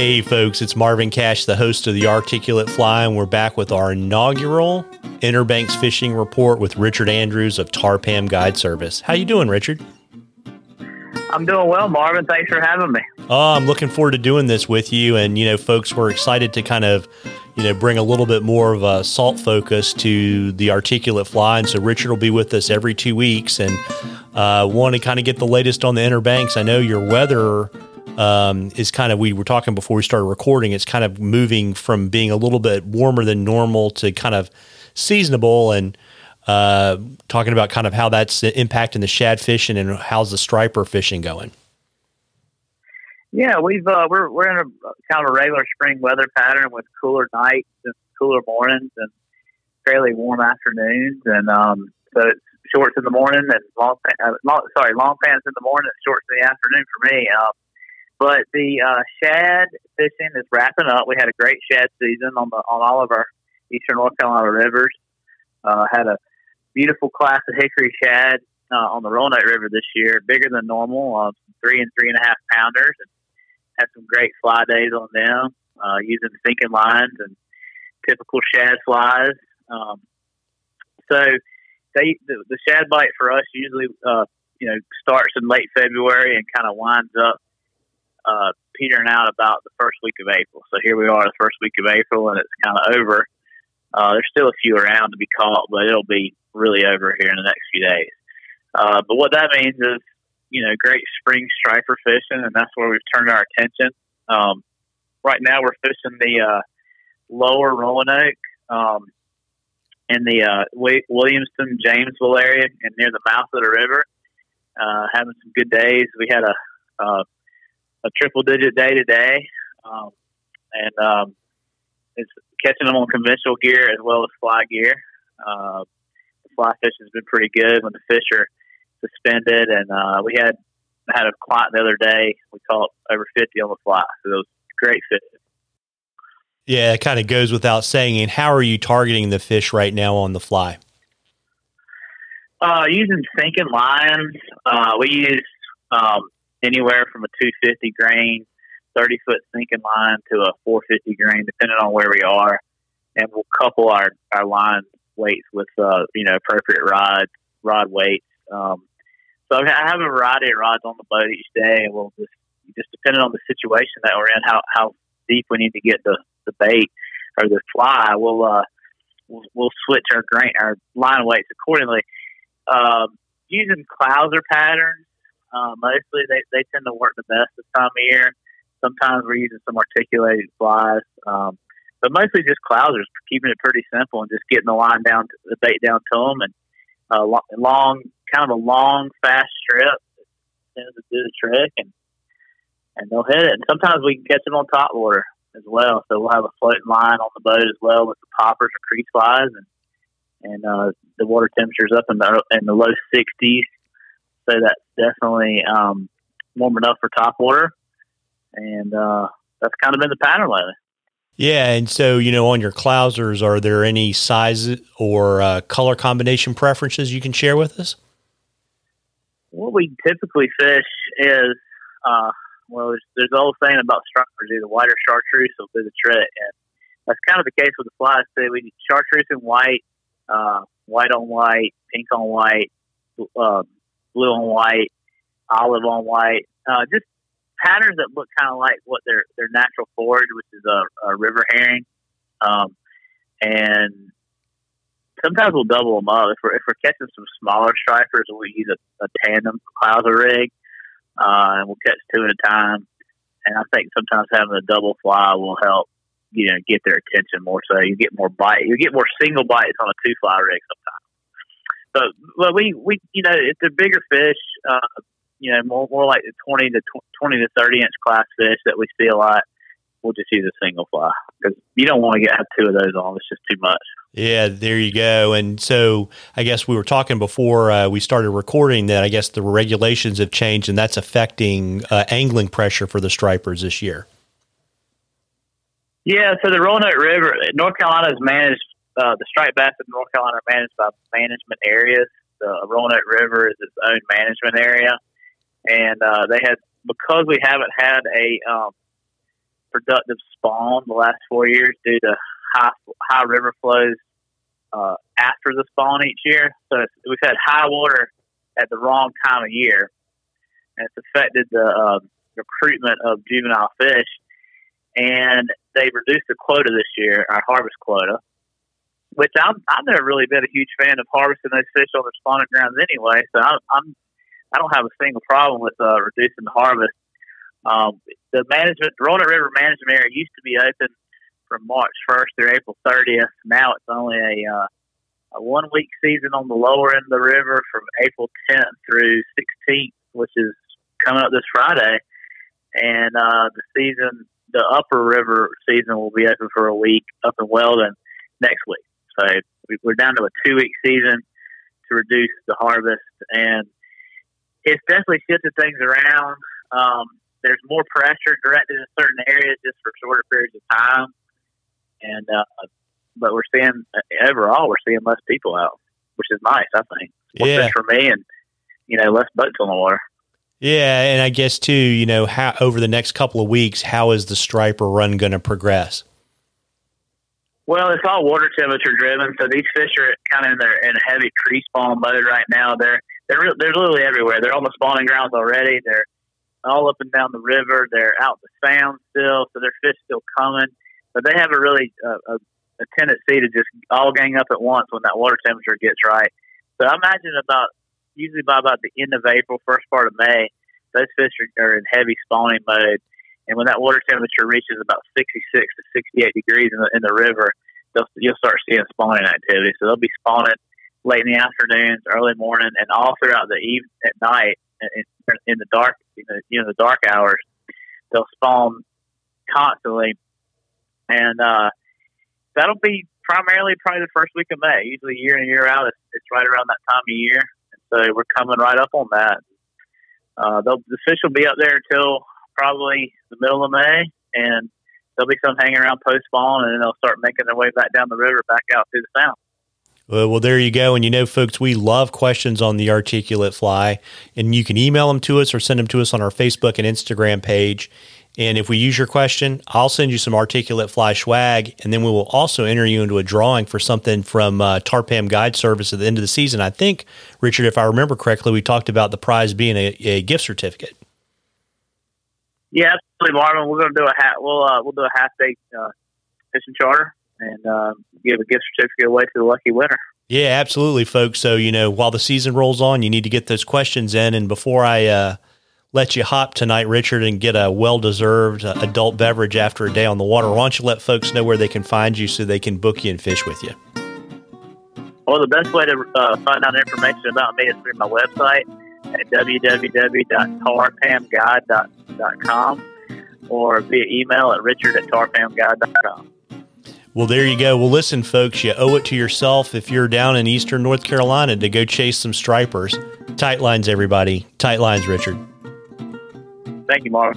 Hey folks, it's Marvin Cash, the host of the Articulate Fly, and we're back with our inaugural Inner Banks Fishing Report with Richard Andrews of Tar-Pam Guide Service. How you doing, Richard? I'm doing well, Marvin. Thanks for having me. I'm looking forward to doing this with you. And, you know, folks, we're excited to kind of, you know, bring a little bit more of a salt focus to the Articulate Fly. And so Richard will be with us every 2 weeks and want to kind of get the latest on the Inner Banks. I know your weather is kind of, we were talking before we started recording, it's kind of moving from being a little bit warmer than normal to kind of seasonable, and talking about kind of how that's impacting the shad fishing and how's the striper fishing going. Yeah, we're in a kind of a regular spring weather pattern with cooler nights and cooler mornings and fairly warm afternoons, and so it's shorts in the morning and long pants in the morning, shorts in the afternoon for me. But the shad fishing is wrapping up. We had a great shad season on all of our Eastern North Carolina rivers. Had a beautiful class of hickory shad on the Roanoke River this year, bigger than normal, 3 and 3.5 pounders, and had some great fly days on them, using sinking lines and typical shad flies. So the shad bite for us usually, starts in late February and kind of winds up petering out about the first week of April. So here we are, the first week of April, and it's kind of over. There's still a few around to be caught, but it'll be really over here in the next few days. But what that means is, great spring striper fishing, and that's where we've turned our attention. Right now we're fishing the lower Roanoke in the Williamston, Jamesville area and near the mouth of the river, having some good days. We had a triple-digit day today, and it's catching them on conventional gear as well as fly gear. The fly fishing has been pretty good when the fish are suspended, and we had a client the other day. We caught over 50 on the fly, so it was great fishing. Yeah, it kind of goes without saying. And how are you targeting the fish right now on the fly? Using sinking lines. We use anywhere from a 250 grain, 30-foot sinking line to a 450 grain, depending on where we are. And we'll couple our line weights with, appropriate rod weights. So I have a variety of rods on the boat each day, and we'll just depending on the situation that we're in, how deep we need to get the bait or the fly, we'll switch our line weights accordingly. Using Clouser patterns, mostly they tend to work the best this time of year. Sometimes we're using some articulated flies, but mostly just Clousers, keeping it pretty simple and just getting the bait down to them, and a long, fast strip tends to do the trick, and they'll hit it. And sometimes we can catch them on top water as well, so we'll have a floating line on the boat as well with the poppers or crease flies, and the water temperature's up in the low 60s, so that's definitely warm enough for top water. And that's kind of been the pattern lately. Yeah, and so, on your Clousers, are there any size or color combination preferences you can share with us? What we typically fish is, there's the old saying about stripers, either white or chartreuse will do the trick. And that's kind of the case with the flies, too. We need chartreuse and white, white on white, pink on white, blue on white, olive on white, just patterns that look kind of like what their natural forage, which is a river herring, and sometimes we'll double them up. If we're catching some smaller stripers, we'll use a tandem Clouser rig, and we'll catch two at a time. And I think sometimes having a double fly will help, get their attention more. So you get more bite, you get more single bites on a two fly rig sometimes. But we if they're bigger fish. More like the 20 to 30 inch class fish that we see a lot. We'll just use a single fly because you don't want to have two of those on. It's just too much. Yeah, there you go. And so I guess we were talking before we started recording that I guess the regulations have changed, and that's affecting angling pressure for the stripers this year. Yeah, so the Roanoke River, North Carolina is managed. The striped bass in North Carolina are managed by management areas. The Roanoke River is its own management area. And because we haven't had a productive spawn the last 4 years due to high river flows after the spawn each year. So we've had high water at the wrong time of year, and it's affected the recruitment of juvenile fish. And they reduced the quota this year, our harvest quota, which I've never really been a huge fan of harvesting those fish on the spawning grounds anyway. So I don't have a single problem with reducing the harvest. The Roanoke River management area used to be open from March 1st through April 30th. Now it's only a 1 week season on the lower end of the river from April 10th through 16th, which is coming up this Friday. And the upper river season will be open for a week up in Weldon next week. So we're down to a 2 week season to reduce the harvest, and it's definitely shifted things around. There's more pressure directed in certain areas just for shorter periods of time, and but we're seeing overall less people out, which is nice, I think. Yeah, for me, and less boats on the water. Yeah, and I guess too, how over the next couple of weeks, how is the striper run going to progress? Well, it's all water temperature driven, so these fish are kind of in a heavy pre-spawn mode right now. They're literally everywhere. They're on the spawning grounds already. They're all up and down the river. They're out in the sound still, so their fish still coming. But they have a really a tendency to just all gang up at once when that water temperature gets right. So I imagine usually by about the end of April, first part of May, those fish are in heavy spawning mode. And when that water temperature reaches about 66 to 68 degrees in the river, you'll start seeing spawning activity. So they'll be spawning late in the afternoons, early morning, and all throughout the evening, at night, in the dark, the dark hours. They'll spawn constantly, and that'll be probably the first week of May. Usually, year in year out, it's right around that time of year. And so we're coming right up on that. The fish will be up there until probably the middle of May, and there'll be some hanging around post-spawn, and then they'll start making their way back down the river, back out through the sound. Well, there you go. And folks, we love questions on the Articulate Fly, and you can email them to us or send them to us on our Facebook and Instagram page. And if we use your question, I'll send you some Articulate Fly swag, and then we will also enter you into a drawing for something from Tar-Pam Guide Service at the end of the season. I think, Richard, if I remember correctly, we talked about the prize being a gift certificate. Yeah, absolutely, Marvin. We're going to do we'll do a half day fishing charter, and give a gift certificate away to the lucky winner. Yeah, absolutely, folks. So, while the season rolls on, you need to get those questions in. And before I let you hop tonight, Richard, and get a well-deserved adult beverage after a day on the water, why don't you let folks know where they can find you so they can book you and fish with you? Well, the best way to find out information about me is through my website at www.tarpamguide.com or via email at richard@tarpamguide.com. Well, there you go. Well, listen, folks, you owe it to yourself if you're down in Eastern North Carolina to go chase some stripers. Tight lines, everybody. Tight lines, Richard. Thank you, Mark.